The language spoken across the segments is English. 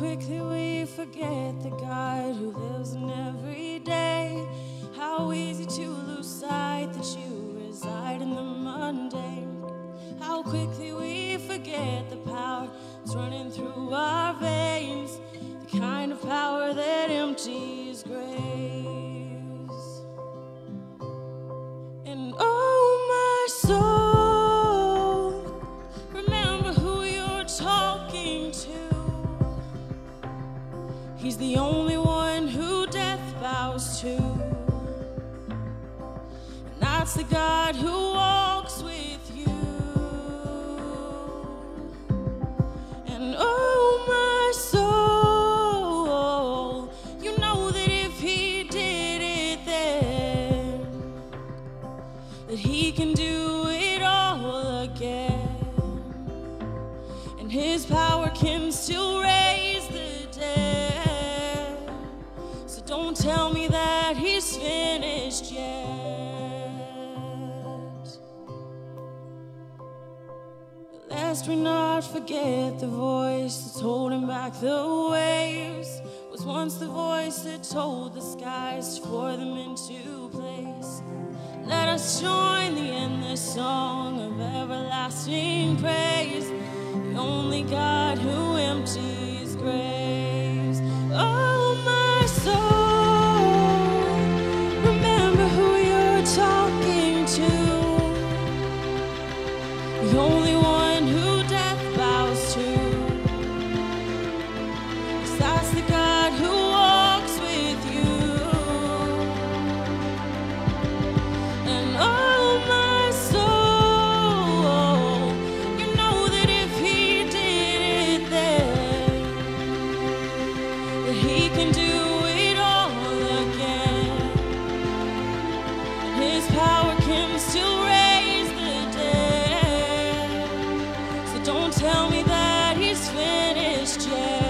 quickly we forget the God who lives in every day. How easy to lose sight that you reside in the mundane. How quickly we forget the power that's running through our veins, the kind of power that empties graves. And oh, my soul, He's the only one who death bows to. And that's the God who walks with you. And oh, my soul, you know that if He did it then, that He can do it all again. And His power can still raise the dead. Don't tell me that He's finished yet. Lest we not forget the voice that's holding back the waves. Was once the voice that told the skies to pour them into place. Let us join the endless song of everlasting praise. The only God who empties graves. Oh, my soul, talking to the only one who death bows to. Yes, that's the God who walks with you. And oh, my soul, you know that if He did it then, that He can do it all again. His power can still raise the dead. So don't tell me that He's finished yet.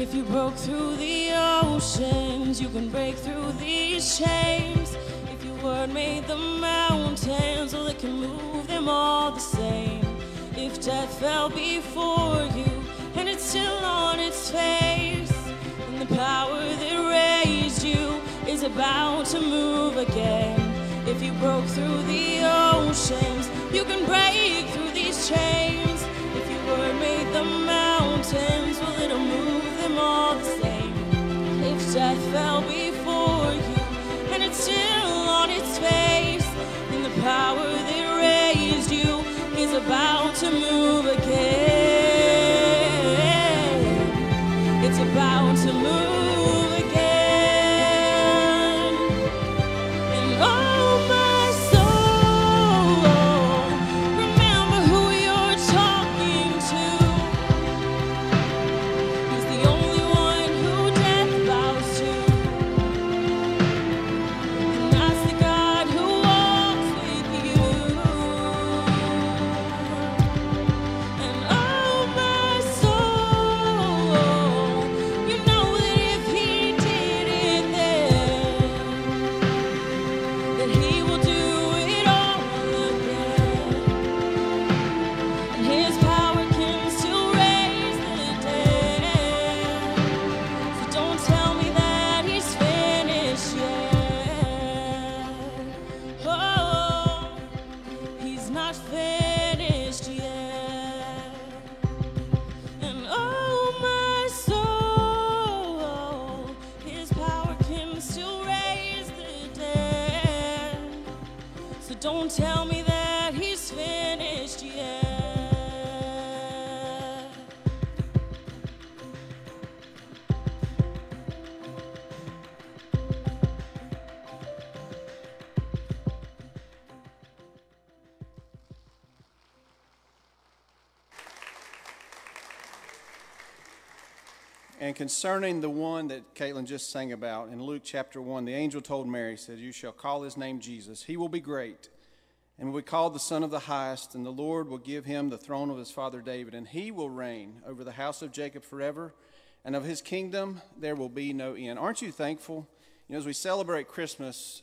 If you broke through the oceans, you can break through these chains. If your word made the mountains, well, it can move them all the same. If death fell before you, and it's still on its face, then the power that raised you is about to move again. If you broke through the oceans, you can break through these chains. If your word made the mountains, well, it'll move all the same. If death fell before you and it's still on its face, then the power that raised you is about to move again. It's about to move again. And oh, my soul, remember who you're talking to. He's the only Concerning the one that Caitlin just sang about in Luke chapter 1, the angel told Mary, said, "You shall call his name Jesus. He will be great and will be called the Son of the Highest, and the Lord will give him the throne of his father David, and he will reign over the house of Jacob forever, and of his kingdom there will be no end. Aren't you thankful? You know, as we celebrate Christmas,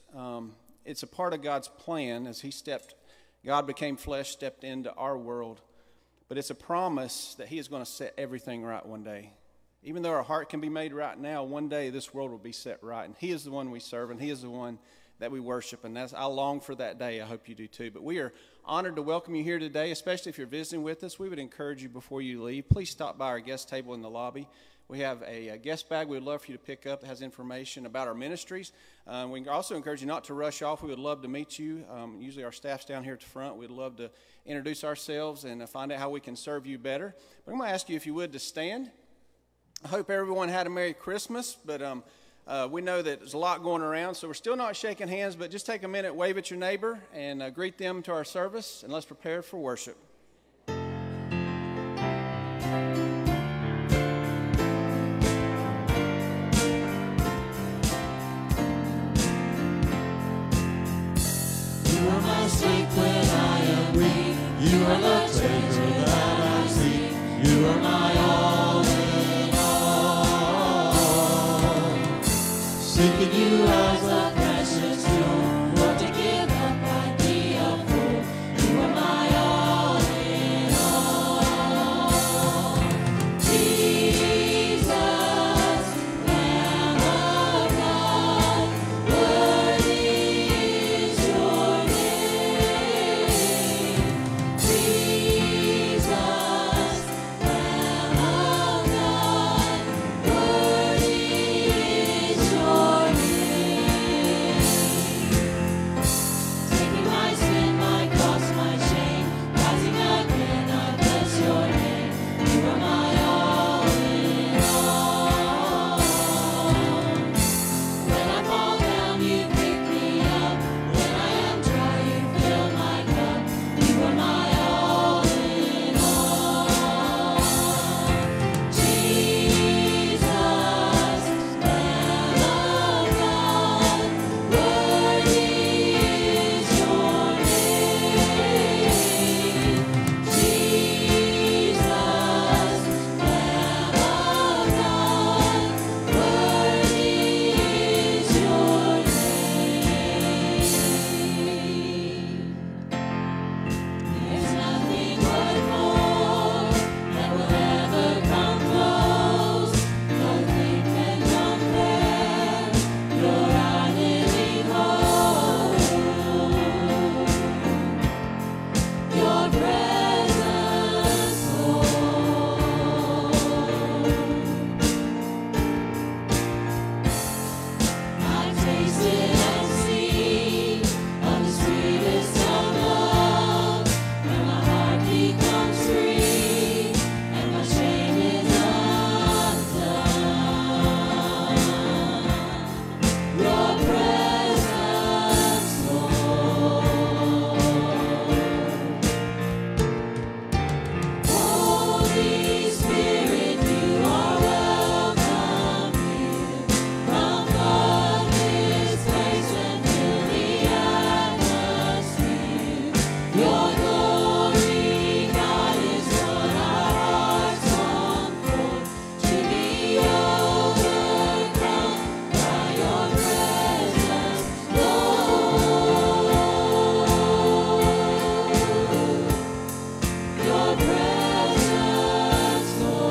it's a part of God's plan as God became flesh, stepped into our world. But it's a promise that he is going to set everything right one day. Even though our heart can be made right now, one day this world will be set right. And he is the one we serve, and he is the one that we worship. And I long for that day. I hope you do too. But we are honored to welcome you here today, especially if you're visiting with us. We would encourage you before you leave, please stop by our guest table in the lobby. We have a guest bag we would love for you to pick up that has information about our ministries. We also encourage you not to rush off. We would love to meet you. Usually our staff's down here at the front. We'd love to introduce ourselves and find out how we can serve you better. But I'm going to ask you, if you would, to stand. I hope everyone had a Merry Christmas, but we know that there's a lot going around, so we're still not shaking hands, but just take a minute, wave at your neighbor, and greet them to our service, and let's prepare for worship. You are the treasure that I seek. You are my all in all. Seeking you as a precious jewel, what to give up I'd be a fool. You are my all in all. Jesus, Lamb of God, worthy is your name. Presence, Lord.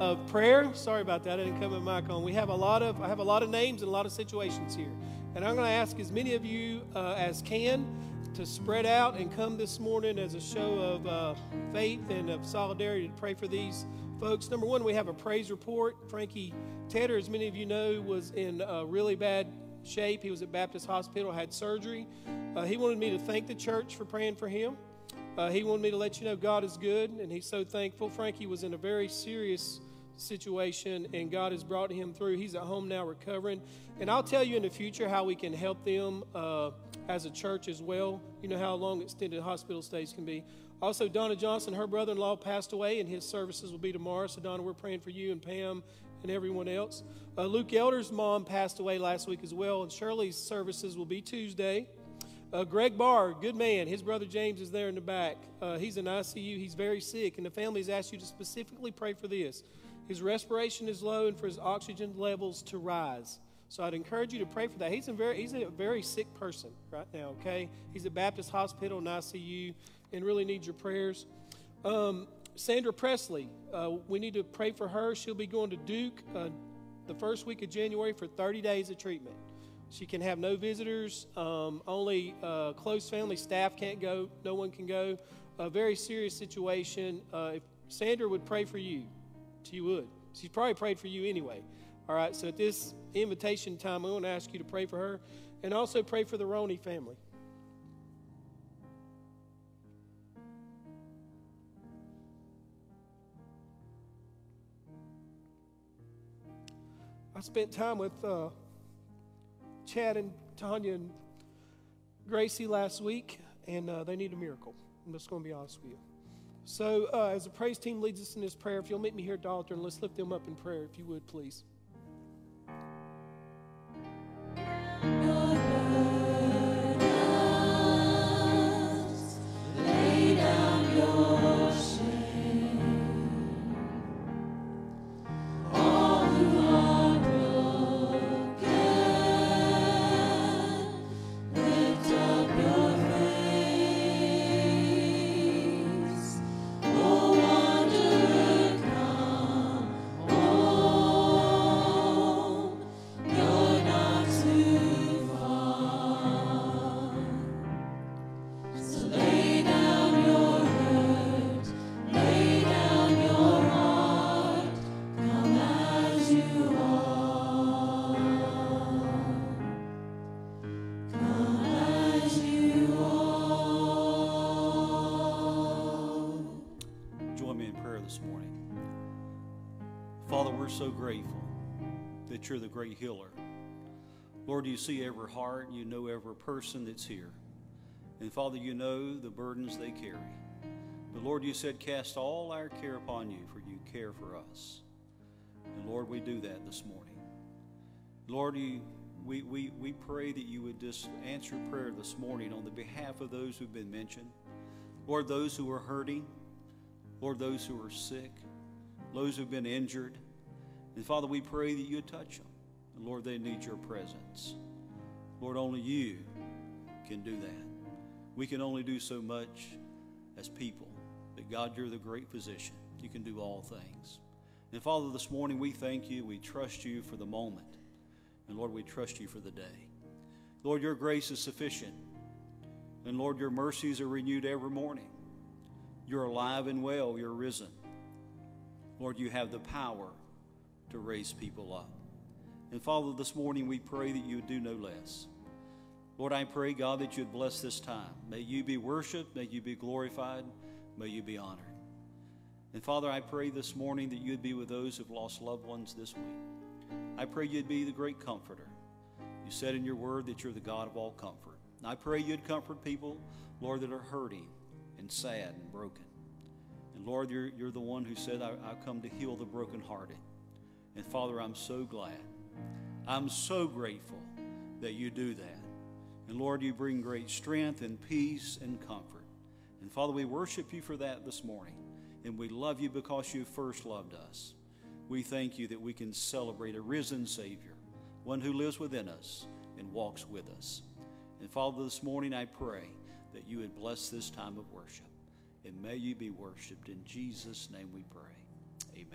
of prayer. Sorry about that. I didn't come with my mic on. I have a lot of names and a lot of situations here. And I'm going to ask as many of you as can to spread out and come this morning as a show of faith and of solidarity to pray for these folks. Number one, we have a praise report. Frankie Tedder, as many of you know, was in really bad shape. He was at Baptist Hospital, had surgery. He wanted me to thank the church for praying for him. He wanted me to let you know God is good, and he's so thankful. Frankie was in a very serious situation, and God has brought him through. He's at home now recovering. And I'll tell you in the future how we can help them as a church as well. You know how long extended hospital stays can be. Also, Donna Johnson, her brother-in-law, passed away, and his services will be tomorrow. So, Donna, we're praying for you and Pam and everyone else. Luke Elder's mom passed away last week as well, and Shirley's services will be Tuesday. Greg Barr, good man. His brother James is there in the back. He's in ICU. He's very sick, and the family's asked you to specifically pray for this. His respiration is low, and for his oxygen levels to rise. So I'd encourage you to pray for that. He's a very sick person right now, okay? He's at Baptist Hospital and ICU and really needs your prayers. Sandra Presley, we need to pray for her. She'll be going to Duke the first week of January for 30 days of treatment. She can have no visitors. Only close family staff can't go. No one can go. A very serious situation. If Sandra would pray for you, she would. She's probably prayed for you anyway. All right, so at this invitation time, I want to ask you to pray for her and also pray for the Roney family. I spent time with Chad and Tanya and Gracie last week, and they need a miracle. I'm just going to be honest with you. So as the praise team leads us in this prayer, if you'll meet me here at the altar, and let's lift them up in prayer, if you would, please. So grateful that you're the great healer. Lord, you see every heart, you know every person that's here. And Father, you know the burdens they carry. But Lord, you said, cast all our care upon you, for you care for us. And Lord, we do that this morning. Lord, we pray that you would just answer prayer this morning on the behalf of those who've been mentioned. Lord, those who are hurting. Lord, those who are sick. Those who've been injured. And Father, we pray that you touch them. And Lord, they need your presence. Lord, only you can do that. We can only do so much as people. But God, you're the great physician. You can do all things. And Father, this morning we thank you. We trust you for the moment. And Lord, we trust you for the day. Lord, your grace is sufficient. And Lord, your mercies are renewed every morning. You're alive and well. You're risen. Lord, you have the power to raise people up. And Father, this morning we pray that you would do no less. Lord, I pray, God, that you'd bless this time. May you be worshiped, may you be glorified, may you be honored. And Father, I pray this morning that you'd be with those who've lost loved ones this week. I pray you'd be the great comforter. You said in your word that you're the God of all comfort. And I pray you'd comfort people, Lord, that are hurting and sad and broken. And Lord, you're the one who said, I've come to heal the brokenhearted. And Father, I'm so glad. I'm so grateful that you do that. And Lord, you bring great strength and peace and comfort. And Father, we worship you for that this morning. And we love you because you first loved us. We thank you that we can celebrate a risen Savior, one who lives within us and walks with us. And Father, this morning I pray that you would bless this time of worship. And may you be worshiped. In Jesus' name we pray. Amen.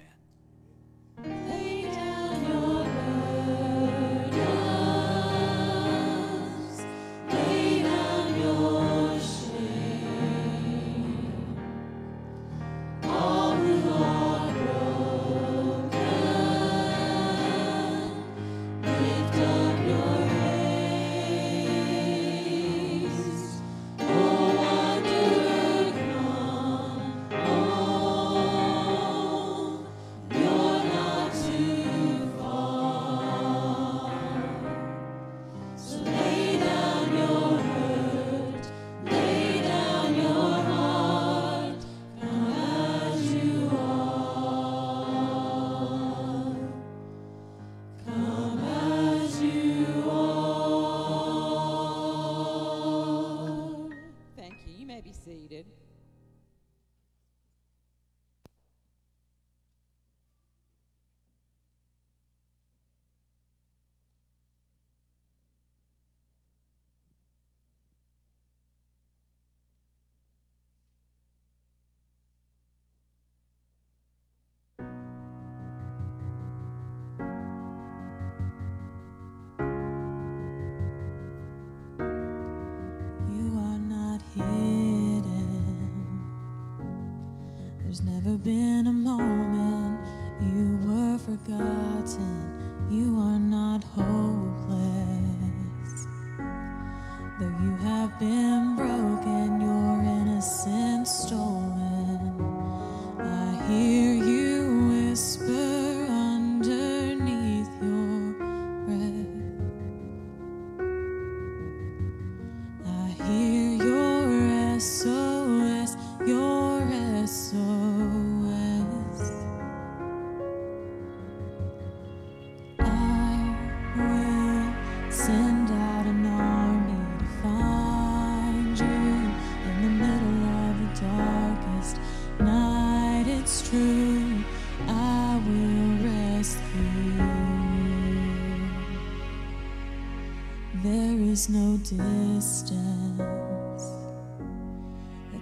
No distance that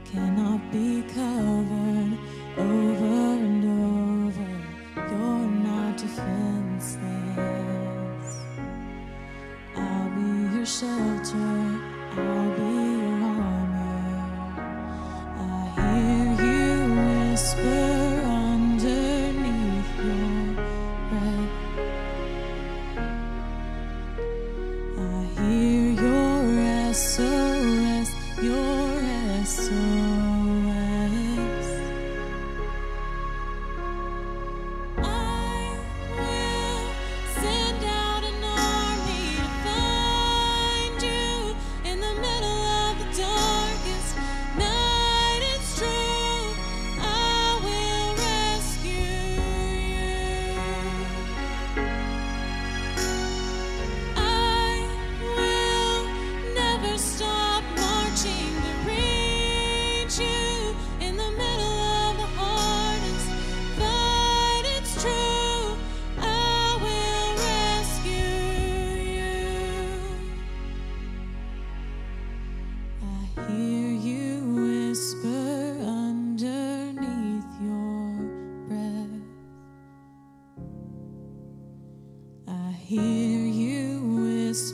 cannot be covered over and over. You're not defenseless. I'll be your shelter. I'll be your armor. I hear you whisper underneath your breath. I hear SOS, your SOS. I will send out an army to find you in the middle of the darkest night. It's true, I will rescue you. Stop marching to reach you in the middle of the hardest fight. It's true, I will rescue you. I hear you whisper underneath your breath. I hear you whisper.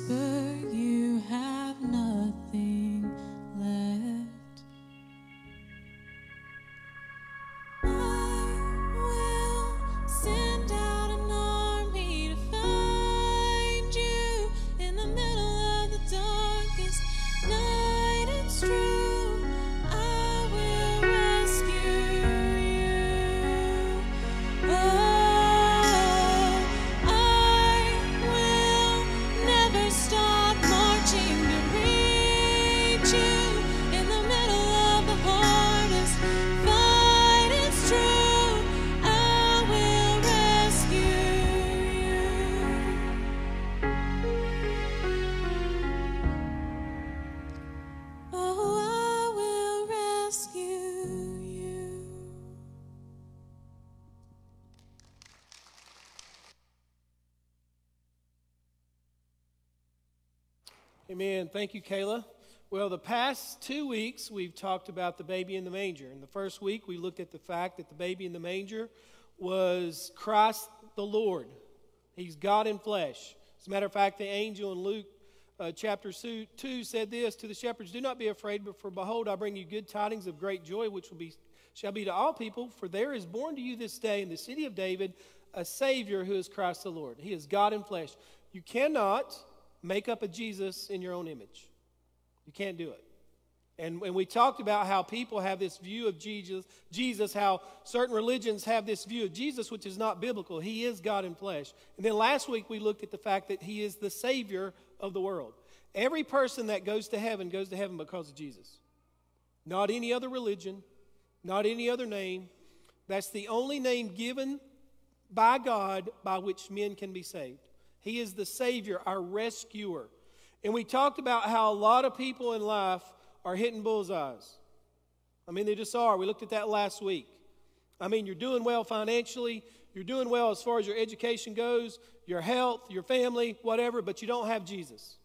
Amen. Thank you, Kayla. Well, the past 2 weeks, we've talked about the baby in the manger. In the first week, we looked at the fact that the baby in the manger was Christ the Lord. He's God in flesh. As a matter of fact, the angel in Luke chapter 2 said this to the shepherds, "Do not be afraid, but for behold, I bring you good tidings of great joy, which shall be to all people. For there is born to you this day in the city of David a Savior who is Christ the Lord." He is God in flesh. You cannot make up a Jesus in your own image. You can't do it. And we talked about how people have this view of Jesus, how certain religions have this view of Jesus, which is not biblical. He is God in flesh. And then last week we looked at the fact that he is the Savior of the world. Every person that goes to heaven because of Jesus. Not any other religion, not any other name. That's the only name given by God by which men can be saved. He is the Savior, our rescuer. And we talked about how a lot of people in life are hitting bullseyes. I mean, they just are. We looked at that last week. I mean, you're doing well financially. You're doing well as far as your education goes, your health, your family, whatever, but you don't have Jesus.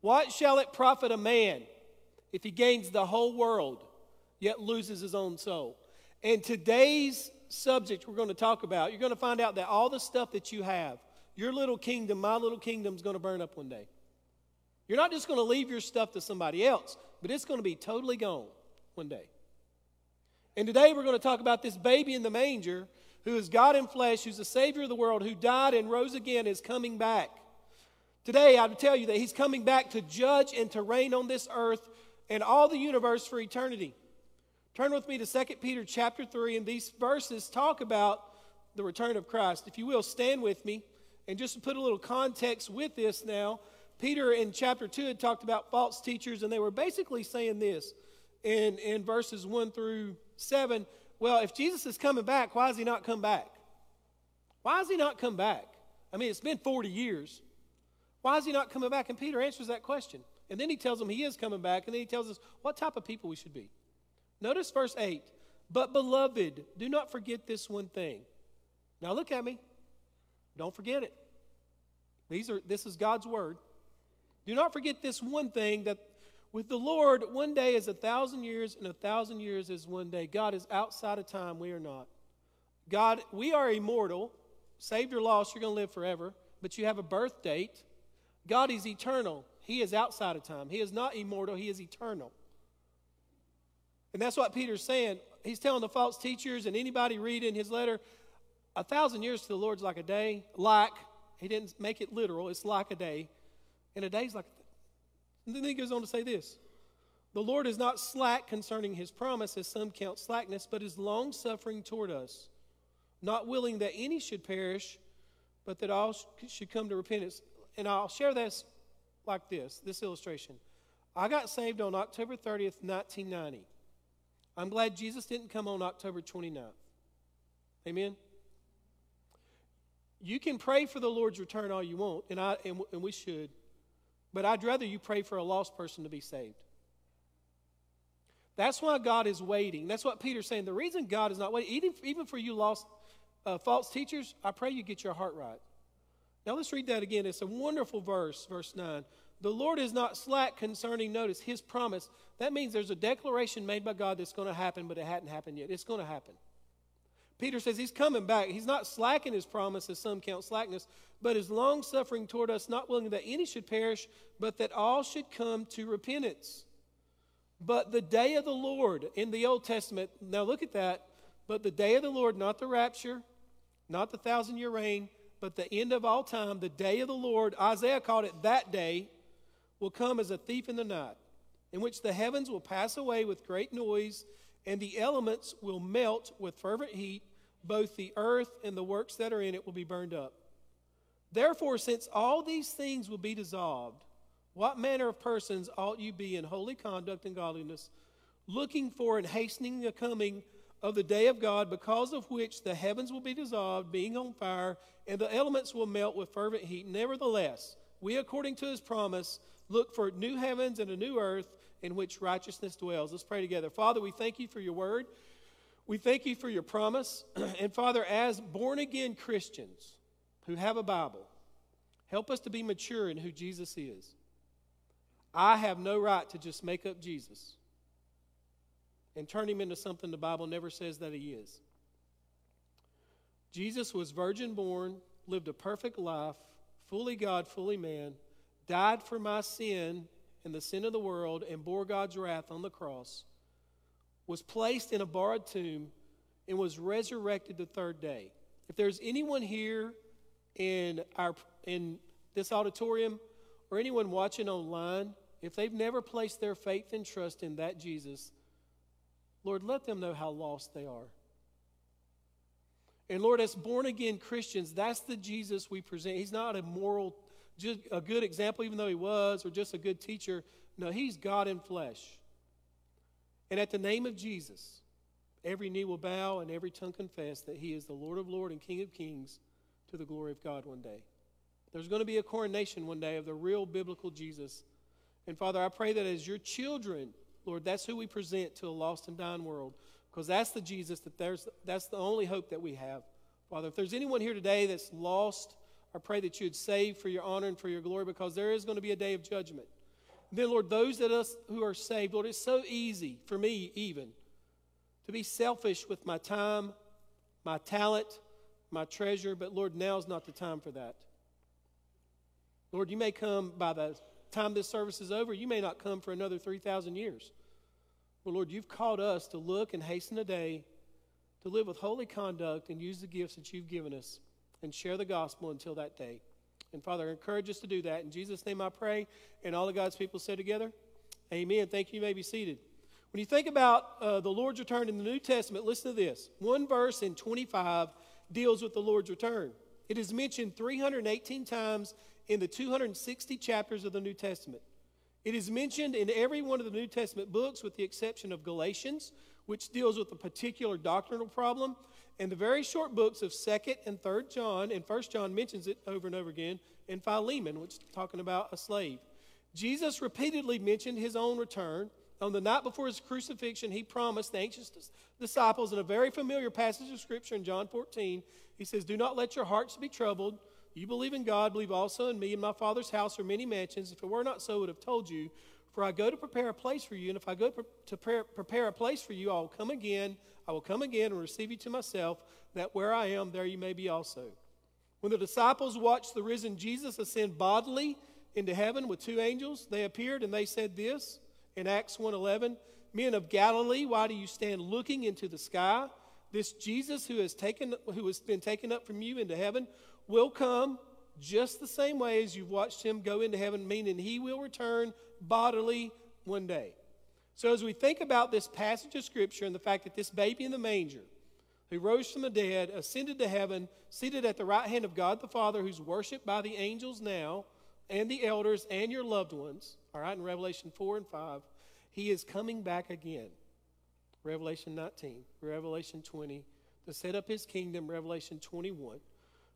What shall it profit a man if he gains the whole world, yet loses his own soul? And today's subject we're going to talk about, you're going to find out that all the stuff that you have, your little kingdom, my little kingdom, is going to burn up one day. You're not just going to leave your stuff to somebody else, but it's going to be totally gone one day. And today we're going to talk about this baby in the manger who is God in flesh, who's the Savior of the world, who died and rose again, is coming back. Today I would tell you that he's coming back to judge and to reign on this earth and all the universe for eternity. Turn with me to 2 Peter chapter 3, and these verses talk about the return of Christ. If you will, stand with me, and just to put a little context with this now, Peter in chapter 2 had talked about false teachers, and they were basically saying this in verses 1 through 7. Well, if Jesus is coming back, why has he not come back? Why has he not come back? I mean, it's been 40 years. Why is he not coming back? And Peter answers that question. And then he tells them he is coming back, and then he tells us what type of people we should be. Notice verse 8. But, beloved, do not forget this one thing. Now look at me. Don't forget it. This is God's word. Do not forget this one thing, that with the Lord, one day is 1,000 years, and 1,000 years is one day. God is outside of time. We are not. God, we are immortal. Saved or lost, you're going to live forever. But you have a birth date. God is eternal. He is outside of time. He is not immortal. He is eternal. And that's what Peter's saying. He's telling the false teachers and anybody reading his letter, 1,000 years to the Lord's like a day. Like, he didn't make it literal. It's like a day. And a day's like a day. And then he goes on to say this. The Lord is not slack concerning his promise, as some count slackness, but is long-suffering toward us, not willing that any should perish, but that all should come to repentance. And I'll share this like this illustration. I got saved on October 30th, 1990. I'm glad Jesus didn't come on October 29th. Amen? You can pray for the Lord's return all you want, and we should, but I'd rather you pray for a lost person to be saved. That's why God is waiting. That's what Peter's saying. The reason God is not waiting, even for you lost false teachers, I pray you get your heart right. Now let's read that again. It's a wonderful verse, verse 9. The Lord is not slack concerning, notice, his promise. That means there's a declaration made by God that's going to happen, but it hadn't happened yet. It's going to happen. Peter says he's coming back. He's not slack in his promise, as some count slackness, but is long-suffering toward us, not willing that any should perish, but that all should come to repentance. But the day of the Lord in the Old Testament, now look at that, but the day of the Lord, not the rapture, not the 1,000-year reign, but the end of all time, the day of the Lord, Isaiah called it that day, will come as a thief in the night, in which the heavens will pass away with great noise, and the elements will melt with fervent heat. Both the earth and the works that are in it will be burned up. Therefore, since all these things will be dissolved, what manner of persons ought you be in holy conduct and godliness, looking for and hastening the coming of the day of God, because of which the heavens will be dissolved, being on fire, and the elements will melt with fervent heat. Nevertheless, we, according to his promise, look for new heavens and a new earth in which righteousness dwells. Let's pray together. Father, we thank you for your word. We thank you for your promise. And Father, as born-again Christians who have a Bible, help us to be mature in who Jesus is. I have no right to just make up Jesus and turn him into something the Bible never says that he is. Jesus was virgin born. lived a perfect life, fully God, fully man, died for my sin and the sin of the world, and bore God's wrath on the cross, was placed in a borrowed tomb, and was resurrected the third day. If there's anyone here in this auditorium or anyone watching online, if they've never placed their faith and trust in that Jesus, Lord, let them know how lost they are. And Lord, as born-again Christians, that's the Jesus we present. He's not a moral, just a good example, even though he was, or just a good teacher. No, he's God in flesh. And at the name of Jesus, every knee will bow and every tongue confess that he is the Lord of Lords and King of Kings, to the glory of God one day. There's going to be a coronation one day of the real biblical Jesus. And Father, I pray that as your children, Lord, that's who we present to a lost and dying world, because that's the Jesus, that's the only hope that we have. Father, if there's anyone here today that's lost, I pray that you would save for your honor and for your glory, because there is going to be a day of judgment. And then, Lord, those that us who are saved, Lord, it's so easy for me even to be selfish with my time, my talent, my treasure, but Lord, now's not the time for that. Lord, you may come by the time this service is over, you may not come for another 3,000 years. But Lord, you've called us to look and hasten the day, to live with holy conduct and use the gifts that you've given us and share the gospel until that day. And Father, encourage us to do that. In Jesus' name I pray, and all of God's people say together, amen. Thank you. You may be seated. When you think about the Lord's return in the New Testament, listen to this. One verse in 25 deals with the Lord's return. It is mentioned 318 times in the 260 chapters of the New Testament. It is mentioned in every one of the New Testament books with the exception of Galatians, which deals with a particular doctrinal problem, and the very short books of 2nd and 3rd John, and 1st John mentions it over and over again, and Philemon, which is talking about a slave. Jesus repeatedly mentioned his own return. On the night before his crucifixion, he promised the anxious disciples in a very familiar passage of Scripture in John 14, he says, "Do not let your hearts be troubled. You believe in God, believe also in me. In my Father's house are many mansions. If it were not so, I would have told you. For I go to prepare a place for you, and if I go to prepare a place for you, I will come again and receive you to myself, that where I am, there you may be also." When the disciples watched the risen Jesus ascend bodily into heaven with two angels, they appeared and they said this in Acts 1:11, "Men of Galilee, why do you stand looking into the sky? This Jesus who has been taken up from you into heaven will come just the same way as you've watched him go into heaven," meaning he will return bodily one day. So as we think about this passage of Scripture and the fact that this baby in the manger, who rose from the dead, ascended to heaven, seated at the right hand of God the Father, who's worshipped by the angels now, and the elders and your loved ones, all right, in Revelation 4 and 5, he is coming back again. Revelation 19, Revelation 20, to set up his kingdom, Revelation 21.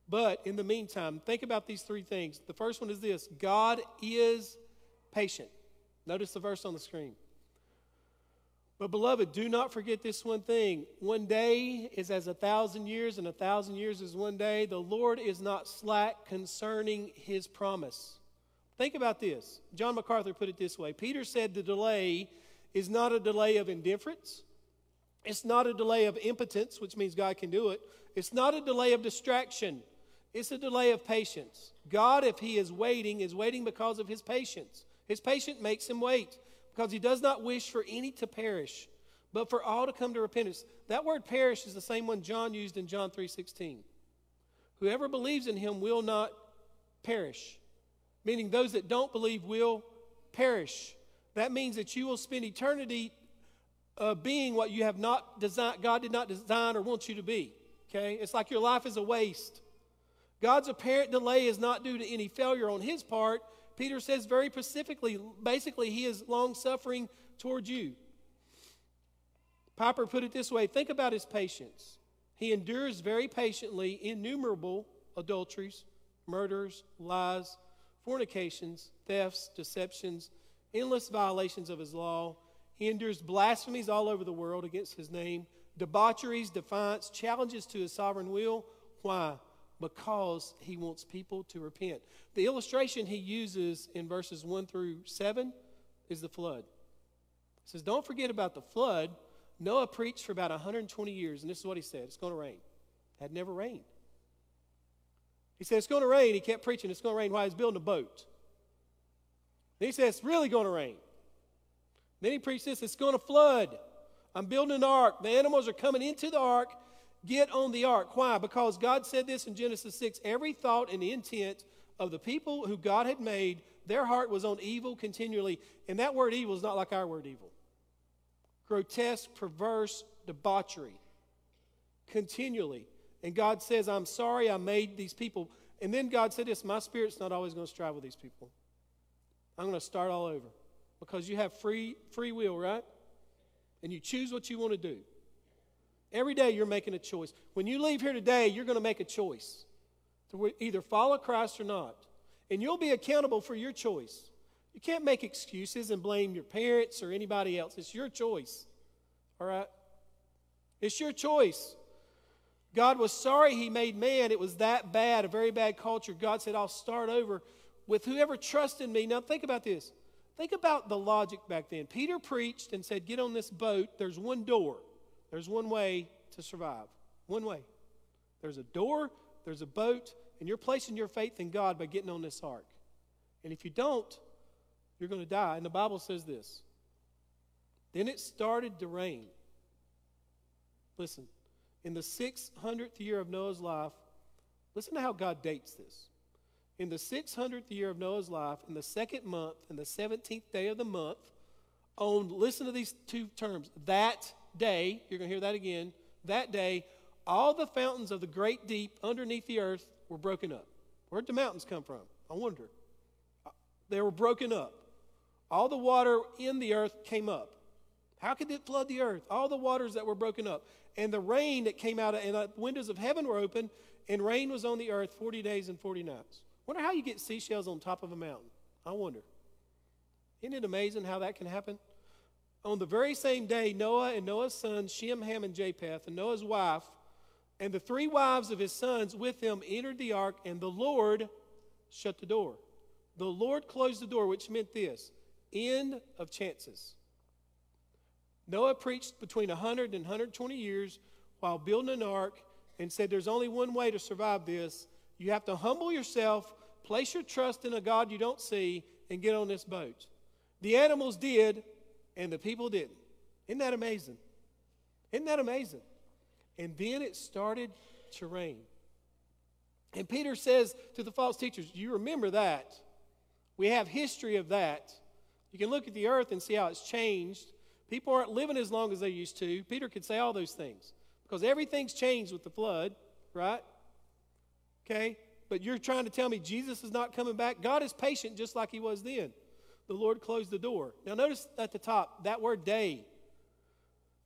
But in the meantime, think about these three things. The first one is this: God is patient. Notice the verse on the screen. "But beloved, do not forget this one thing. One day is as 1,000 years, and 1,000 years is one day. The Lord is not slack concerning his promise." Think about this. John MacArthur put it this way. Peter said the delay is not a delay of indifference. It's not a delay of impotence, which means God can do it. It's not a delay of distraction. It's a delay of patience. God, if he is waiting because of his patience. His patience makes him wait, because he does not wish for any to perish, but for all to come to repentance. That word perish is the same one John used in John 3:16. Whoever believes in him will not perish, meaning those that don't believe will perish. That means that you will spend eternity being what you have not designed, God did not design or want you to be. Okay? It's like your life is a waste. God's apparent delay is not due to any failure on his part. Peter says very specifically, basically, he is long-suffering toward you. Piper put it this way. Think about his patience. He endures very patiently innumerable adulteries, murders, lies, fornications, thefts, deceptions, endless violations of his law. He endures blasphemies all over the world against his name, debaucheries, defiance, challenges to his sovereign will. Why? Because he wants people to repent. The illustration he uses in verses 1 through 7 is the flood. He says, don't forget about the flood. Noah preached for about 120 years, and this is what he said. It's going to rain. It had never rained. He said, it's going to rain. He kept preaching, it's going to rain while he's building a boat. Then he said, it's really going to rain. Then he preached this, it's going to flood. I'm building an ark. The animals are coming into the ark. Get on the ark. Why? Because God said this in Genesis 6, every thought and the intent of the people who God had made, their heart was on evil continually. And that word evil is not like our word evil. Grotesque, perverse, debauchery. Continually. And God says, I'm sorry I made these people. And then God said this, my spirit's not always going to strive with these people. I'm going to start all over. Because you have free will, right? And you choose what you want to do. Every day you're making a choice. When you leave here today, you're going to make a choice to either follow Christ or not. And you'll be accountable for your choice. You can't make excuses and blame your parents or anybody else. It's your choice, all right? It's your choice. God was sorry he made man. It was that bad, a very bad culture. God said, I'll start over with whoever trusted me. Now think about this. Think about the logic back then. Peter preached and said, get on this boat. There's one door. There's one way to survive. One way. There's a door, there's a boat, and you're placing your faith in God by getting on this ark. And if you don't, you're going to die. And the Bible says this. Then it started to rain. Listen. In the 600th year of Noah's life, listen to how God dates this. In the 600th year of Noah's life, in the second month, in the 17th day of the month, on, listen to these two terms, that day, you're going to hear that again, that day, all the fountains of the great deep underneath the earth were broken up. Where'd the mountains come from? I wonder. They were broken up. All the water in the earth came up. How could it flood the earth? All the waters that were broken up. And the rain that came out, and the windows of heaven were open, and rain was on the earth 40 days and 40 nights. Wonder how you get seashells on top of a mountain. I wonder. Isn't it amazing how that can happen? On the very same day, Noah and Noah's sons, Shem, Ham, and Japheth, and Noah's wife, and the three wives of his sons with him entered the ark, and the Lord shut the door. The Lord closed the door, which meant this, end of chances. Noah preached between 100 and 120 years while building an ark and said there's only one way to survive this. You have to humble yourself, place your trust in a God you don't see, and get on this boat. The animals did, and the people didn't. Isn't that amazing? Isn't that amazing? And then it started to rain. And Peter says to the false teachers, you remember that. We have history of that. You can look at the earth and see how it's changed. People aren't living as long as they used to. Peter could say all those things because everything's changed with the flood, right? Okay? But you're trying to tell me Jesus is not coming back? God is patient just like he was then. The Lord closed the door. Now notice at the top, that word day.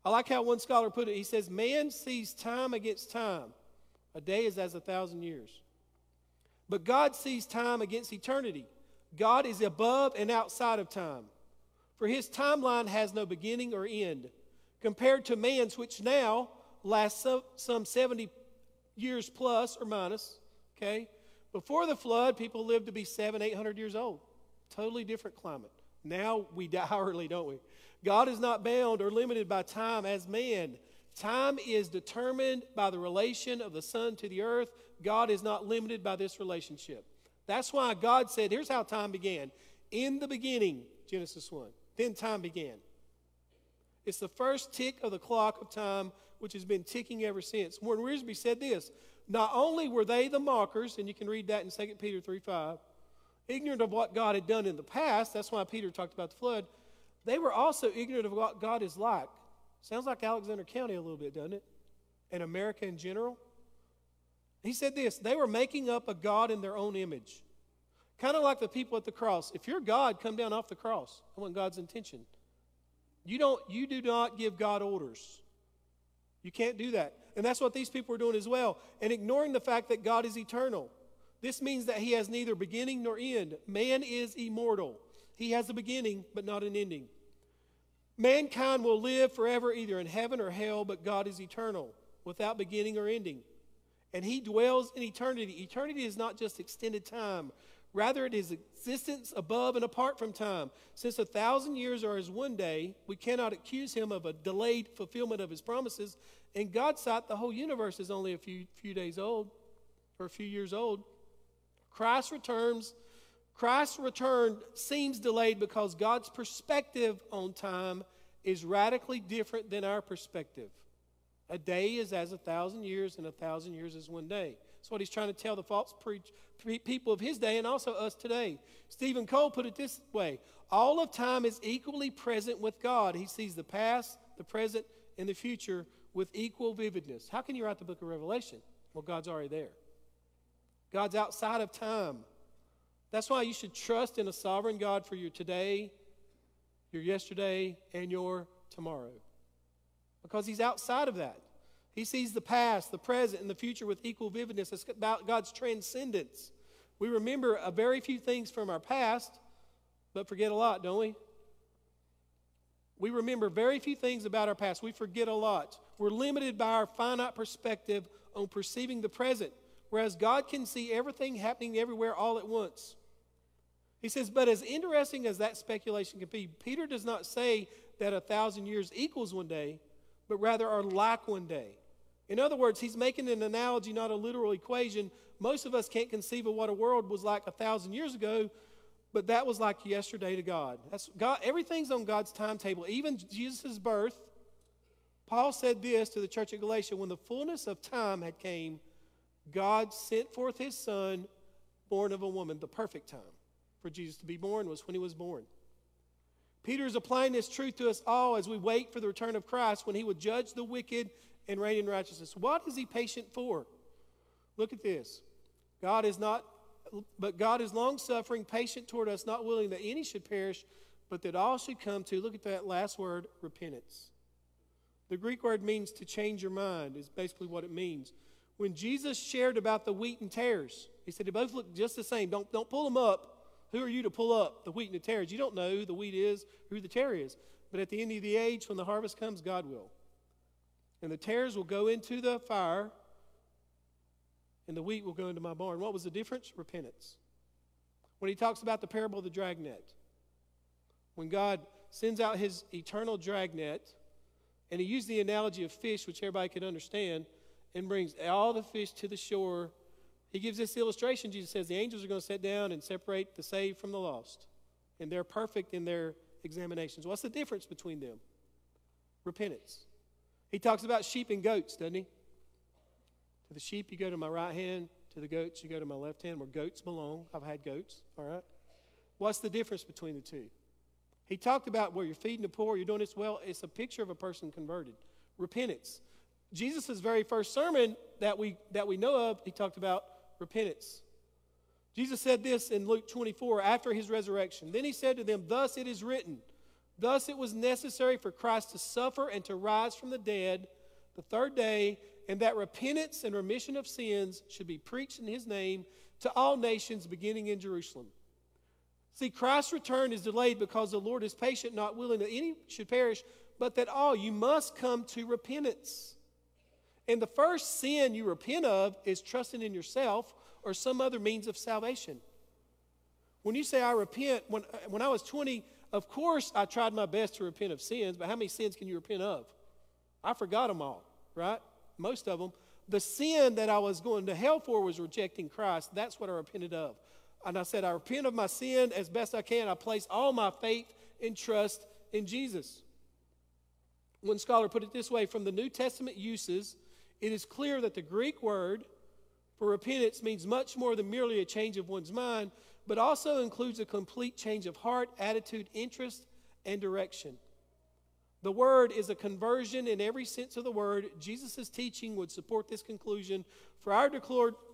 I like how one scholar put it. He says, man sees time against time. A day is as 1,000 years. But God sees time against eternity. God is above and outside of time. For his timeline has no beginning or end, compared to man's, which now lasts some 70 years plus or minus, okay? Before the flood, people lived to be 700-800 years old. Totally different climate. Now we die early, don't we? God is not bound or limited by time as man. Time is determined by the relation of the sun to the earth. God is not limited by this relationship. That's why God said, here's how time began. In the beginning, Genesis 1. Then time began. It's the first tick of the clock of time, which has been ticking ever since. Warren Wiersbe said this, not only were they the mockers, and you can read that in 2 Peter 3:5, ignorant of what God had done in the past, that's why Peter talked about the flood, they were also ignorant of what God is like. Sounds like Alexander County a little bit, doesn't it? And America in general. He said this, they were making up a God in their own image. Kind of like the people at the cross. If you're God, come down off the cross. I want God's intention. You do not give God orders. You can't do that. And that's what these people are doing as well. And ignoring the fact that God is eternal. This means that he has neither beginning nor end. Man is immortal. He has a beginning, but not an ending. Mankind will live forever either in heaven or hell, but God is eternal, without beginning or ending. And he dwells in eternity. Eternity is not just extended time. Rather, it is existence above and apart from time. Since 1,000 years are as one day, we cannot accuse him of a delayed fulfillment of his promises. In God's sight, the whole universe is only a few days old, or a few years old. Christ's return seems delayed because God's perspective on time is radically different than our perspective. A day is as 1,000 years, and 1,000 years is one day. That's what he's trying to tell the false people of his day and also us today. Stephen Cole put it this way: all of time is equally present with God. He sees the past, the present, and the future with equal vividness. How can you write the book of Revelation? Well, God's already there. God's outside of time. That's why you should trust in a sovereign God for your today, your yesterday, and your tomorrow, because he's outside of that. He sees the past, the present, and the future with equal vividness. It's about God's transcendence. We remember a very few things from our past, but forget a lot, don't we? We remember very few things about our past. We forget a lot. We're limited by our finite perspective on perceiving the present, whereas God can see everything happening everywhere all at once. He says, but as interesting as that speculation can be, Peter does not say that 1,000 years equals one day, but rather are like one day. In other words, he's making an analogy, not a literal equation. Most of us can't conceive of what a world was like 1,000 years ago, but that was like yesterday to God. That's God. Everything's on God's timetable, even Jesus' birth. Paul said this to the church at Galatia: when the fullness of time had came, God sent forth his son, born of a woman. The perfect time for Jesus to be born was when he was born. Peter is applying this truth to us all as we wait for the return of Christ, when he will judge the wicked and reign in righteousness. What is he patient for? Look at this. God is long-suffering, patient toward us, not willing that any should perish, but that all should come to, look at that last word, repentance. The Greek word means to change your mind, is basically what it means. When Jesus shared about the wheat and tares, he said they both look just the same. Don't pull them up. Who are you to pull up the wheat and the tares? You don't know who the wheat is, who the tare is. But at the end of the age, when the harvest comes, God will. And the tares will go into the fire, and the wheat will go into my barn. What was the difference? Repentance. When he talks about the parable of the dragnet, when God sends out his eternal dragnet, and he used the analogy of fish, which everybody could understand, and brings all the fish to the shore, he gives this illustration. Jesus says the angels are going to sit down and separate the saved from the lost, and they're perfect in their examinations. What's the difference between them? Repentance. He talks about sheep and goats, doesn't he? To the sheep, you go to my right hand. To the goats, you go to my left hand, where goats belong. I've had goats, all right? What's the difference between the two? He talked about where you're feeding the poor, you're doing this well. It's a picture of a person converted. Repentance. Jesus' very first sermon that we know of, he talked about repentance. Jesus said this in Luke 24 after his resurrection. Then he said to them, thus it is written, thus it was necessary for Christ to suffer and to rise from the dead the third day, and that repentance and remission of sins should be preached in his name to all nations, beginning in Jerusalem. See, Christ's return is delayed because the Lord is patient, not willing that any should perish, but that all, you must come to repentance. And the first sin you repent of is trusting in yourself or some other means of salvation. When you say, I repent, when I was 20, of course I tried my best to repent of sins, but how many sins can you repent of? I forgot them all, right? Most of them. The sin that I was going to hell for was rejecting Christ. That's what I repented of. And I said, I repent of my sin as best I can. I place all my faith and trust in Jesus. One scholar put it this way: from the New Testament uses, it is clear that the Greek word for repentance means much more than merely a change of one's mind, but also includes a complete change of heart, attitude, interest, and direction. The word is a conversion in every sense of the word. Jesus' teaching would support this conclusion. For our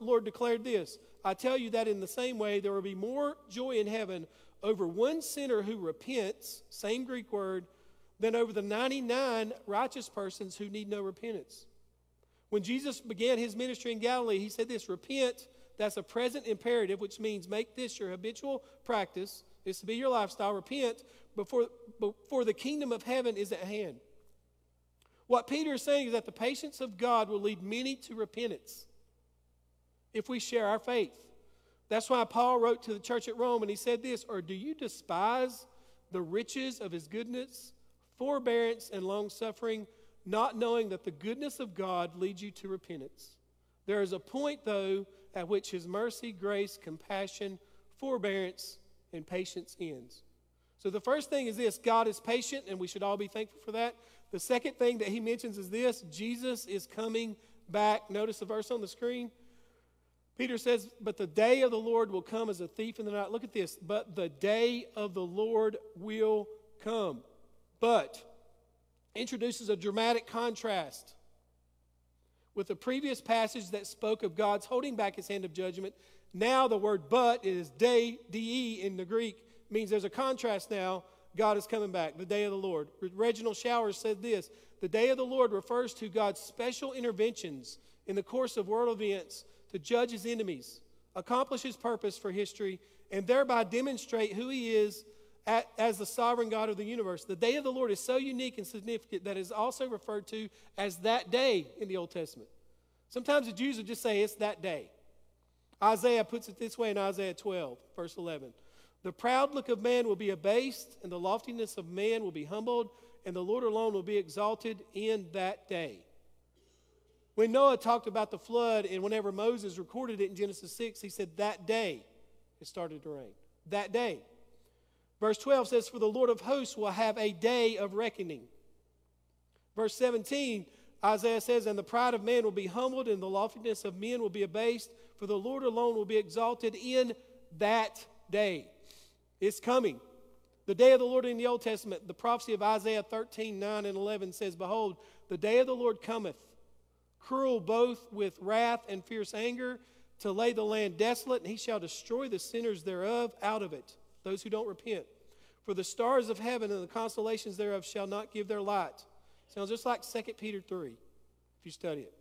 Lord declared this: I tell you that in the same way there will be more joy in heaven over one sinner who repents, same Greek word, than over the 99 righteous persons who need no repentance. When Jesus began his ministry in Galilee, he said this: repent, that's a present imperative, which means make this your habitual practice. It's to be your lifestyle. Repent, before the kingdom of heaven is at hand. What Peter is saying is that the patience of God will lead many to repentance if we share our faith. That's why Paul wrote to the church at Rome, and he said this: or do you despise the riches of his goodness, forbearance, and long-suffering, not knowing that the goodness of God leads you to repentance? There is a point, though, at which his mercy, grace, compassion, forbearance, and patience ends. So the first thing is this: God is patient, and we should all be thankful for that. The second thing that he mentions is this: Jesus is coming back. Notice the verse on the screen. Peter says, but the day of the Lord will come as a thief in the night. Look at this. But the day of the Lord will come. But introduces a dramatic contrast with the previous passage that spoke of God's holding back his hand of judgment. Now the word but is day, de in the Greek, means there's a contrast now. God is coming back, the day of the Lord. Reginald Showers said this: the day of the Lord refers to God's special interventions in the course of world events to judge his enemies, accomplish his purpose for history, and thereby demonstrate who he is as the sovereign God of the universe. The day of the Lord is so unique and significant that it is also referred to as that day in the Old Testament. Sometimes the Jews would just say it's that day. Isaiah puts it this way in Isaiah 12, verse 11. The proud look of man will be abased, and the loftiness of man will be humbled, and the Lord alone will be exalted in that day. When Noah talked about the flood, and whenever Moses recorded it in Genesis 6, he said, that day it started to rain. That day. Verse 12 says, for the Lord of hosts will have a day of reckoning. Verse 17, Isaiah says, and the pride of man will be humbled, and the loftiness of men will be abased, for the Lord alone will be exalted in that day. It's coming. The day of the Lord in the Old Testament, the prophecy of Isaiah 13, 9 and 11 says, behold, the day of the Lord cometh, cruel both with wrath and fierce anger, to lay the land desolate, and he shall destroy the sinners thereof out of it, those who don't repent. For the stars of heaven and the constellations thereof shall not give their light. Sounds just like 2 Peter 3, if you study it.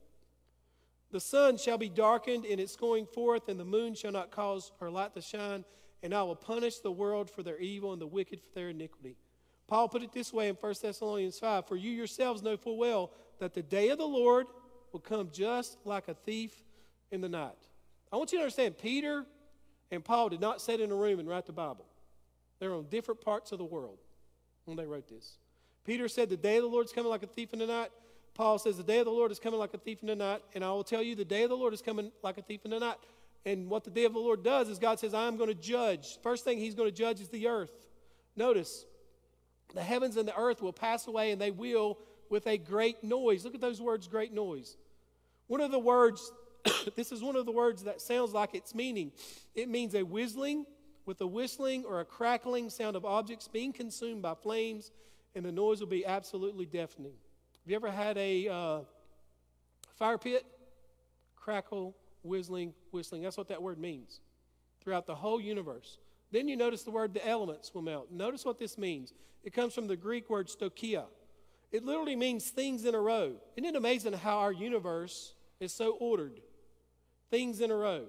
The sun shall be darkened in its going forth, and the moon shall not cause her light to shine, and I will punish the world for their evil and the wicked for their iniquity. Paul put it this way in 1 Thessalonians 5, for you yourselves know full well that the day of the Lord will come just like a thief in the night. I want you to understand, Peter and Paul did not sit in a room and write the Bible. They were on different parts of the world when they wrote this. Peter said, the day of the Lord is coming like a thief in the night. Paul says, the day of the Lord is coming like a thief in the night. And I will tell you, the day of the Lord is coming like a thief in the night. And what the day of the Lord does is God says, I am going to judge. First thing he's going to judge is the earth. Notice, the heavens and the earth will pass away, and they will with a great noise. Look at those words, great noise. One of the words, this is one of the words that sounds like its meaning. It means a whistling, with a whistling or a crackling sound of objects being consumed by flames, and the noise will be absolutely deafening. Have you ever had a fire pit? Crackle, whistling, whistling. That's what that word means throughout the whole universe. Then you notice the word the elements will melt. Notice what this means. It comes from the Greek word stoichia. It literally means things in a row. Isn't it amazing how our universe is so ordered? Things in a row.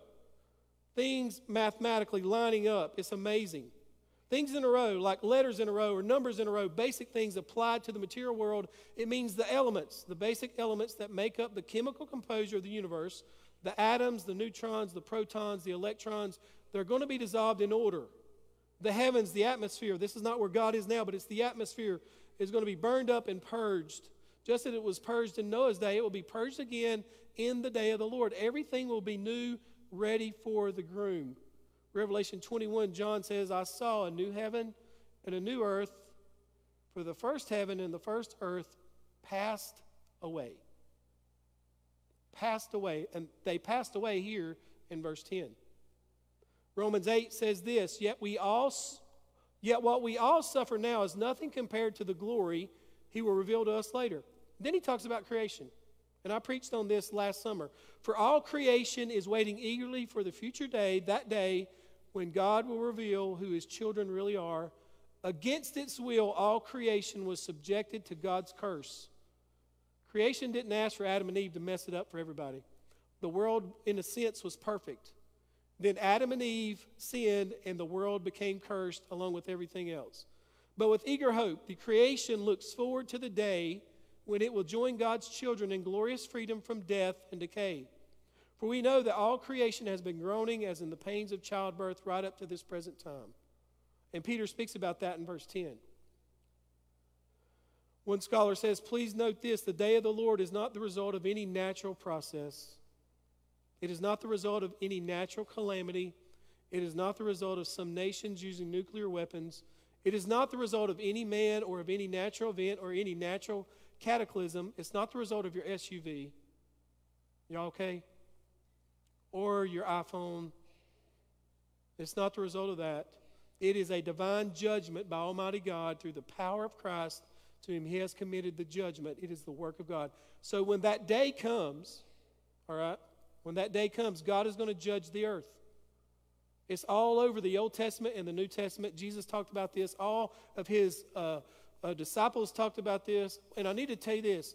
Things mathematically lining up. It's amazing. Things in a row, like letters in a row or numbers in a row, basic things applied to the material world. It means the elements, the basic elements that make up the chemical composure of the universe. The atoms, the neutrons, the protons, the electrons, they're going to be dissolved in order. The heavens, the atmosphere, this is not where God is now, but it's the atmosphere, is going to be burned up and purged. Just as it was purged in Noah's day, it will be purged again in the day of the Lord. Everything will be new, ready for the groom. Revelation 21, John says, I saw a new heaven and a new earth, for the first heaven and the first earth passed away. Passed away, and they passed away here in verse 10. Romans 8 says this, yet what we all suffer now is nothing compared to the glory he will reveal to us later. Then he talks about creation, and I preached on this last summer. For all creation is waiting eagerly for the future day, that day when God will reveal who his children really are. Against its will, all creation was subjected to God's curse. Creation didn't ask for Adam and Eve to mess it up for everybody. The world, in a sense, was perfect. Then Adam and Eve sinned, and the world became cursed along with everything else. But with eager hope, the creation looks forward to the day when it will join God's children in glorious freedom from death and decay. For we know that all creation has been groaning as in the pains of childbirth right up to this present time. And Peter speaks about that in verse 10. One scholar says, please note this, the day of the Lord is not the result of any natural process. It is not the result of any natural calamity. It is not the result of some nations using nuclear weapons. It is not the result of any man or of any natural event or any natural cataclysm. It's not the result of your SUV. Y'all okay? Or your iPhone. It's not the result of that. It is a divine judgment by Almighty God through the power of Christ, to whom he has committed the judgment. It is the work of God. So when that day comes, all right, when that day comes, God is going to judge the earth. It's all over the Old Testament and the New Testament. Jesus talked about this. All of his disciples talked about this. And I need to tell you this.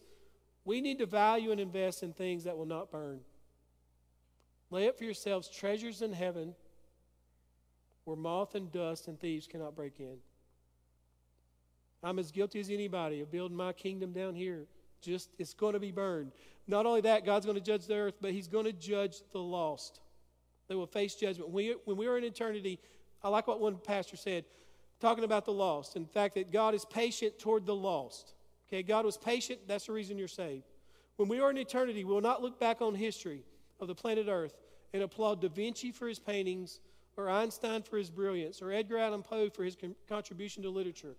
We need to value and invest in things that will not burn. Lay up for yourselves treasures in heaven where moth and dust and thieves cannot break in. I'm as guilty as anybody of building my kingdom down here. Just, it's going to be burned. Not only that, God's going to judge the earth, but he's going to judge the lost. They will face judgment. When we are in eternity, I like what one pastor said, talking about the lost, and the fact that God is patient toward the lost. Okay, God was patient. That's the reason you're saved. When we are in eternity, we will not look back on history of the planet Earth and applaud Da Vinci for his paintings, or Einstein for his brilliance, or Edgar Allan Poe for his contribution to literature,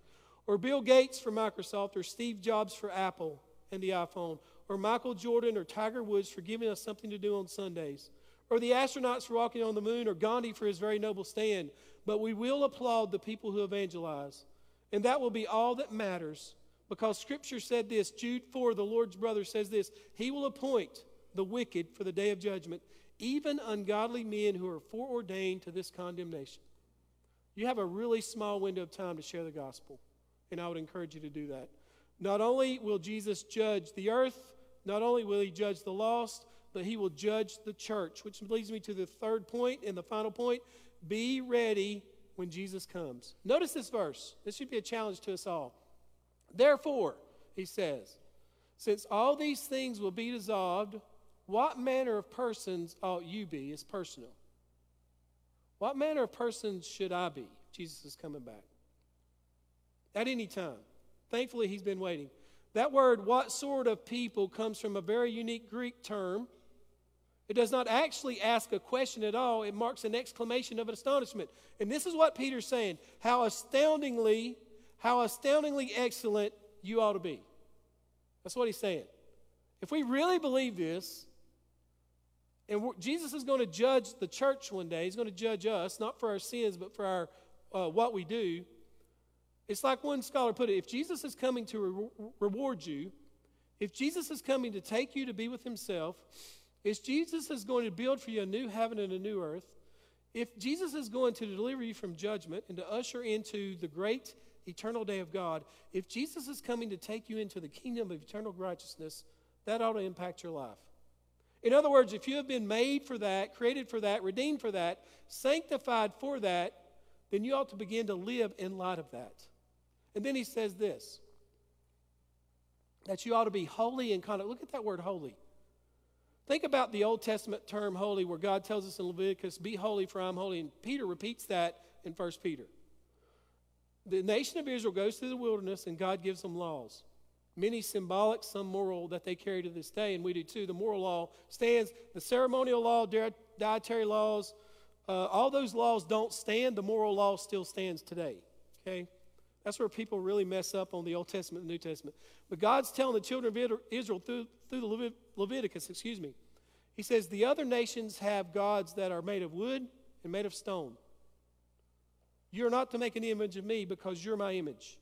or Bill Gates for Microsoft, or Steve Jobs for Apple and the iPhone, or Michael Jordan or Tiger Woods for giving us something to do on Sundays, or the astronauts for walking on the moon, or Gandhi for his very noble stand. But we will applaud the people who evangelize. And that will be all that matters, because Scripture said this, Jude 4, the Lord's brother, says this, he will appoint the wicked for the day of judgment, even ungodly men who are foreordained to this condemnation. You have a really small window of time to share the gospel, and I would encourage you to do that. Not only will Jesus judge the earth, not only will he judge the lost, but he will judge the church, which leads me to the third point and the final point. Be ready when Jesus comes. Notice this verse. This should be a challenge to us all. Therefore, he says, since all these things will be dissolved, what manner of persons ought you be? It's personal. What manner of persons should I be? Jesus is coming back. At any time. Thankfully, he's been waiting. That word, what sort of people, comes from a very unique Greek term. It does not actually ask a question at all. It marks an exclamation of astonishment. And this is what Peter's saying. How astoundingly excellent you ought to be. That's what he's saying. If we really believe this, and Jesus is going to judge the church one day. He's going to judge us, not for our sins, but for our what we do. It's like one scholar put it, if Jesus is coming to reward you, if Jesus is coming to take you to be with himself, if Jesus is going to build for you a new heaven and a new earth, if Jesus is going to deliver you from judgment and to usher into the great eternal day of God, if Jesus is coming to take you into the kingdom of eternal righteousness, that ought to impact your life. In other words, if you have been made for that, created for that, redeemed for that, sanctified for that, then you ought to begin to live in light of that. And then he says this, that you ought to be holy in conduct. Look at that word, holy. Think about the Old Testament term holy, where God tells us in Leviticus, be holy for I'm holy. And Peter repeats that in 1 Peter. The nation of Israel goes through the wilderness and God gives them laws. Many symbolic, some moral, that they carry to this day, and we do too. The moral law stands. The ceremonial law, dietary laws, all those laws don't stand. The moral law still stands today, okay? That's where people really mess up on the Old Testament and New Testament. But God's telling the children of Israel through the Leviticus. He says, the other nations have gods that are made of wood and made of stone. You're not to make an image of me because you're my image.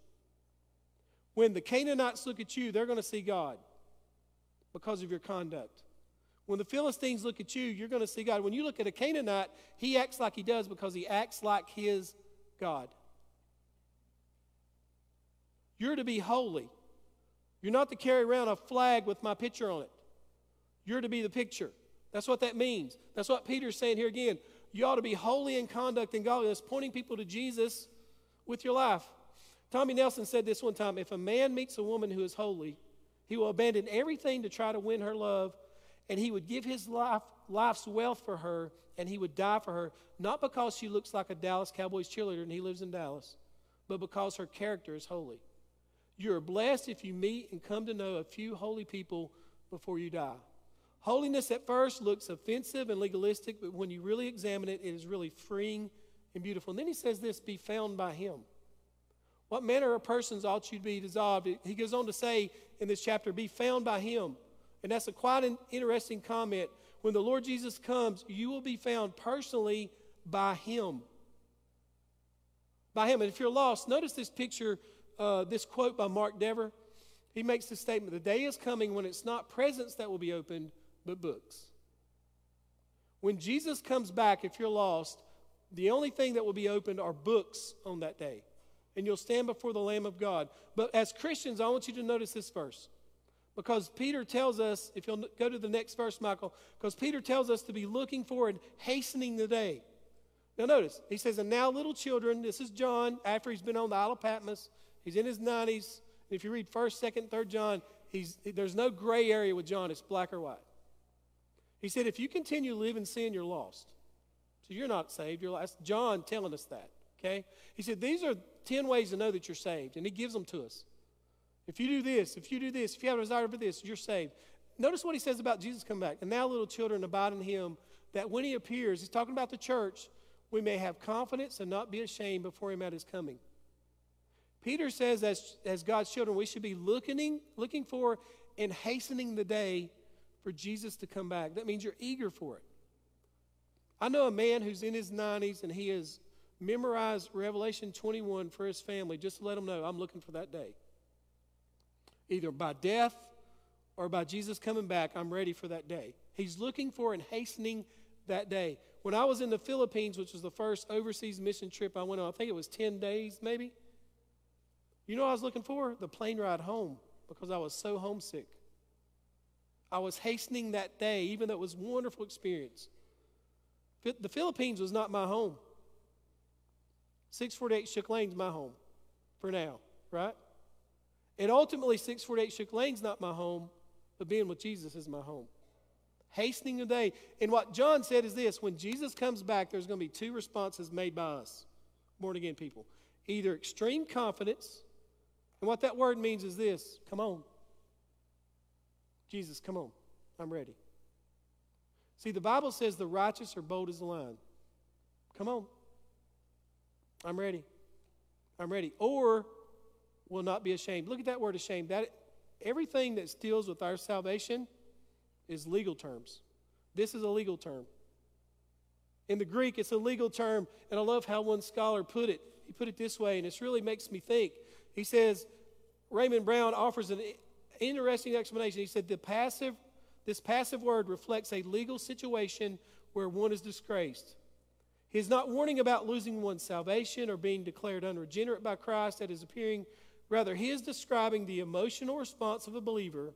When the Canaanites look at you, they're going to see God because of your conduct. When the Philistines look at you, you're going to see God. When you look at a Canaanite, he acts like he does because he acts like his God. You're to be holy. You're not to carry around a flag with my picture on it. You're to be the picture. That's what that means. That's what Peter's saying here again. You ought to be holy in conduct and godliness, pointing people to Jesus with your life. Tommy Nelson said this one time, if a man meets a woman who is holy, he will abandon everything to try to win her love, and he would give his life's wealth for her, and he would die for her, not because she looks like a Dallas Cowboys cheerleader and he lives in Dallas, but because her character is holy. You are blessed if you meet and come to know a few holy people before you die. Holiness at first looks offensive and legalistic, but when you really examine it, it is really freeing and beautiful. And then he says this, be found by him. What manner of persons ought you to be dissolved? He goes on to say in this chapter, be found by him. And that's a quite an interesting comment. When the Lord Jesus comes, you will be found personally by him. By him. And if you're lost, notice this picture, this quote by Mark Dever. He makes the statement, the day is coming when it's not presents that will be opened, but books. When Jesus comes back, if you're lost, the only thing that will be opened are books on that day. And you'll stand before the Lamb of God. But as Christians, I want you to notice this verse. Because Peter tells us, if you'll go to the next verse, Michael, because Peter tells us to be looking for and hastening the day. Now notice, he says, and now little children, this is John, after he's been on the Isle of Patmos, he's in his 90s. If you read 1st, 2nd, 3rd John, there's no gray area with John, it's black or white. He said, if you continue to live in sin, you're lost. So you're not saved, you're lost. That's John telling us that, okay? He said, these are 10 ways to know that you're saved, and he gives them to us. If you do this, if you do this, if you have a desire for this, you're saved. Notice what he says about Jesus coming back. And now little children, abide in him, that when he appears, he's talking about the church, we may have confidence and not be ashamed before him at his coming. Peter says as God's children, we should be looking for and hastening the day for Jesus to come back. That means you're eager for it. I know a man who's in his 90s, and he has memorized Revelation 21 for his family, just to let them know, I'm looking for that day. Either by death or by Jesus coming back, I'm ready for that day. He's looking for and hastening that day. When I was in the Philippines, which was the first overseas mission trip I went on, I think it was 10 days maybe. You know what I was looking for? The plane ride home, because I was so homesick. I was hastening that day, even though it was a wonderful experience. The Philippines was not my home. 648 Shook Lane's my home for now, right? And ultimately, 648 Shook Lane's not my home, but being with Jesus is my home. Hastening the day. And what John said is this, when Jesus comes back, there's going to be two responses made by us, born-again people. Either extreme confidence, and what that word means is this, come on. Jesus, come on. I'm ready. See, the Bible says the righteous are bold as a lion. Come on. I'm ready. I'm ready. Or will not be ashamed. Look at that word ashamed. That everything that deals with our salvation is legal terms. This is a legal term. In the Greek, it's a legal term, and I love how one scholar put it. He put it this way, and it really makes me think. He says, Raymond Brown offers an interesting explanation. He said, this passive word reflects a legal situation where one is disgraced. He's not warning about losing one's salvation or being declared unregenerate by Christ at his appearing. Rather, he is describing the emotional response of a believer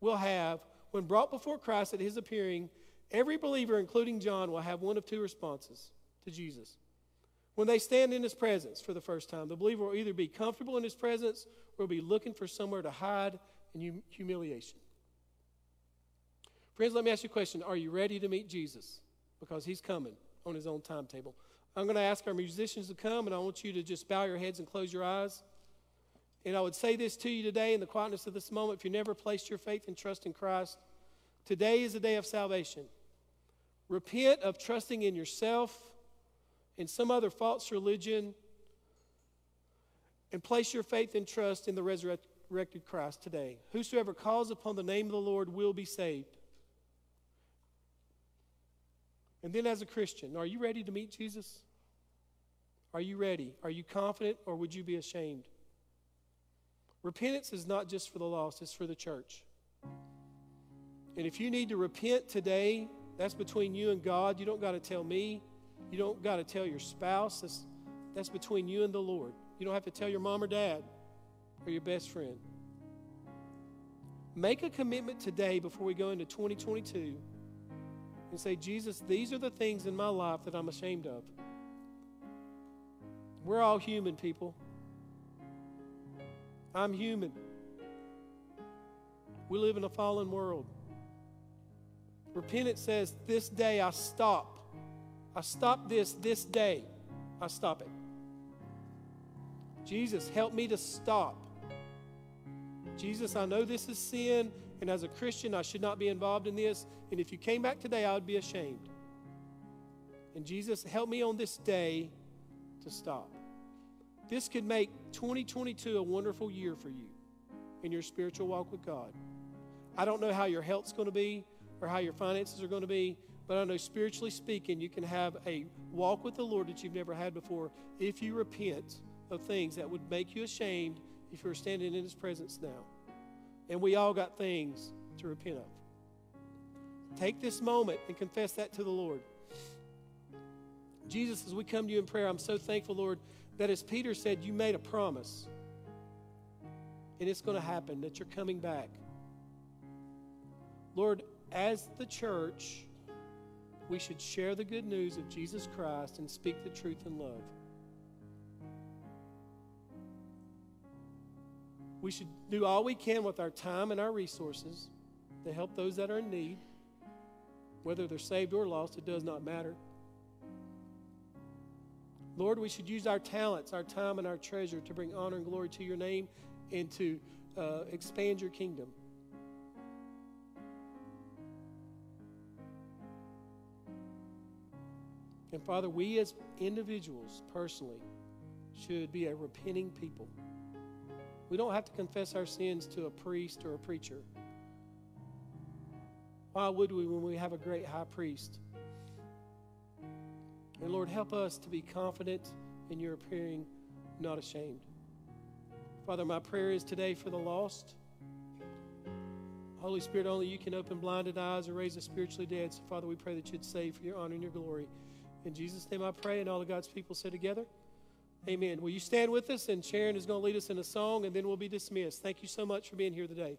will have when brought before Christ at his appearing. Every believer, including John, will have one of two responses to Jesus. When they stand in his presence for the first time, the believer will either be comfortable in his presence or be looking for somewhere to hide in humiliation. Friends, let me ask you a question. Are you ready to meet Jesus? Because he's coming on his own timetable. I'm going to ask our musicians to come, and I want you to just bow your heads and close your eyes. And I would say this to you today in the quietness of this moment. If you never placed your faith and trust in Christ, today is a day of salvation. Repent of trusting in yourself, in some other false religion, and place your faith and trust in the resurrected Christ today. Whosoever calls upon the name of the Lord will be saved. And then as a Christian, are you ready to meet Jesus? Are you ready? Are you confident, or would you be ashamed? Repentance is not just for the lost, it's for the church. And if you need to repent today, that's between you and God. You don't got to tell me. You don't got to tell your spouse. That's between you and the Lord. You don't have to tell your mom or dad or your best friend. Make a commitment today before we go into 2022 and say, Jesus, these are the things in my life that I'm ashamed of. We're all human, people. I'm human. We live in a fallen world. Repentance says, this day I stop. I stop this day. I stop it. Jesus, help me to stop. Jesus, I know this is sin, and as a Christian, I should not be involved in this. And if you came back today, I would be ashamed. And Jesus, help me on this day to stop. This could make 2022 a wonderful year for you in your spiritual walk with God. I don't know how your health's going to be or how your finances are going to be, but I know spiritually speaking, you can have a walk with the Lord that you've never had before if you repent of things that would make you ashamed if you were standing in His presence now. And we all got things to repent of. Take this moment and confess that to the Lord. Jesus, as we come to you in prayer, I'm so thankful, Lord, that as Peter said, you made a promise. And it's going to happen, that you're coming back. Lord, as the church, we should share the good news of Jesus Christ and speak the truth in love. We should do all we can with our time and our resources to help those that are in need. Whether they're saved or lost, it does not matter. Lord, we should use our talents, our time, and our treasure to bring honor and glory to your name and to expand your kingdom. And Father, we as individuals, personally, should be a repenting people. We don't have to confess our sins to a priest or a preacher. Why would we when we have a great high priest? And Lord, help us to be confident in your appearing, not ashamed. Father, my prayer is today for the lost. Holy Spirit, only you can open blinded eyes or raise the spiritually dead. So Father, we pray that you'd save for your honor and your glory. In Jesus' name I pray, and all of God's people say together, amen. Will you stand with us? And Sharon is going to lead us in a song, and then we'll be dismissed. Thank you so much for being here today.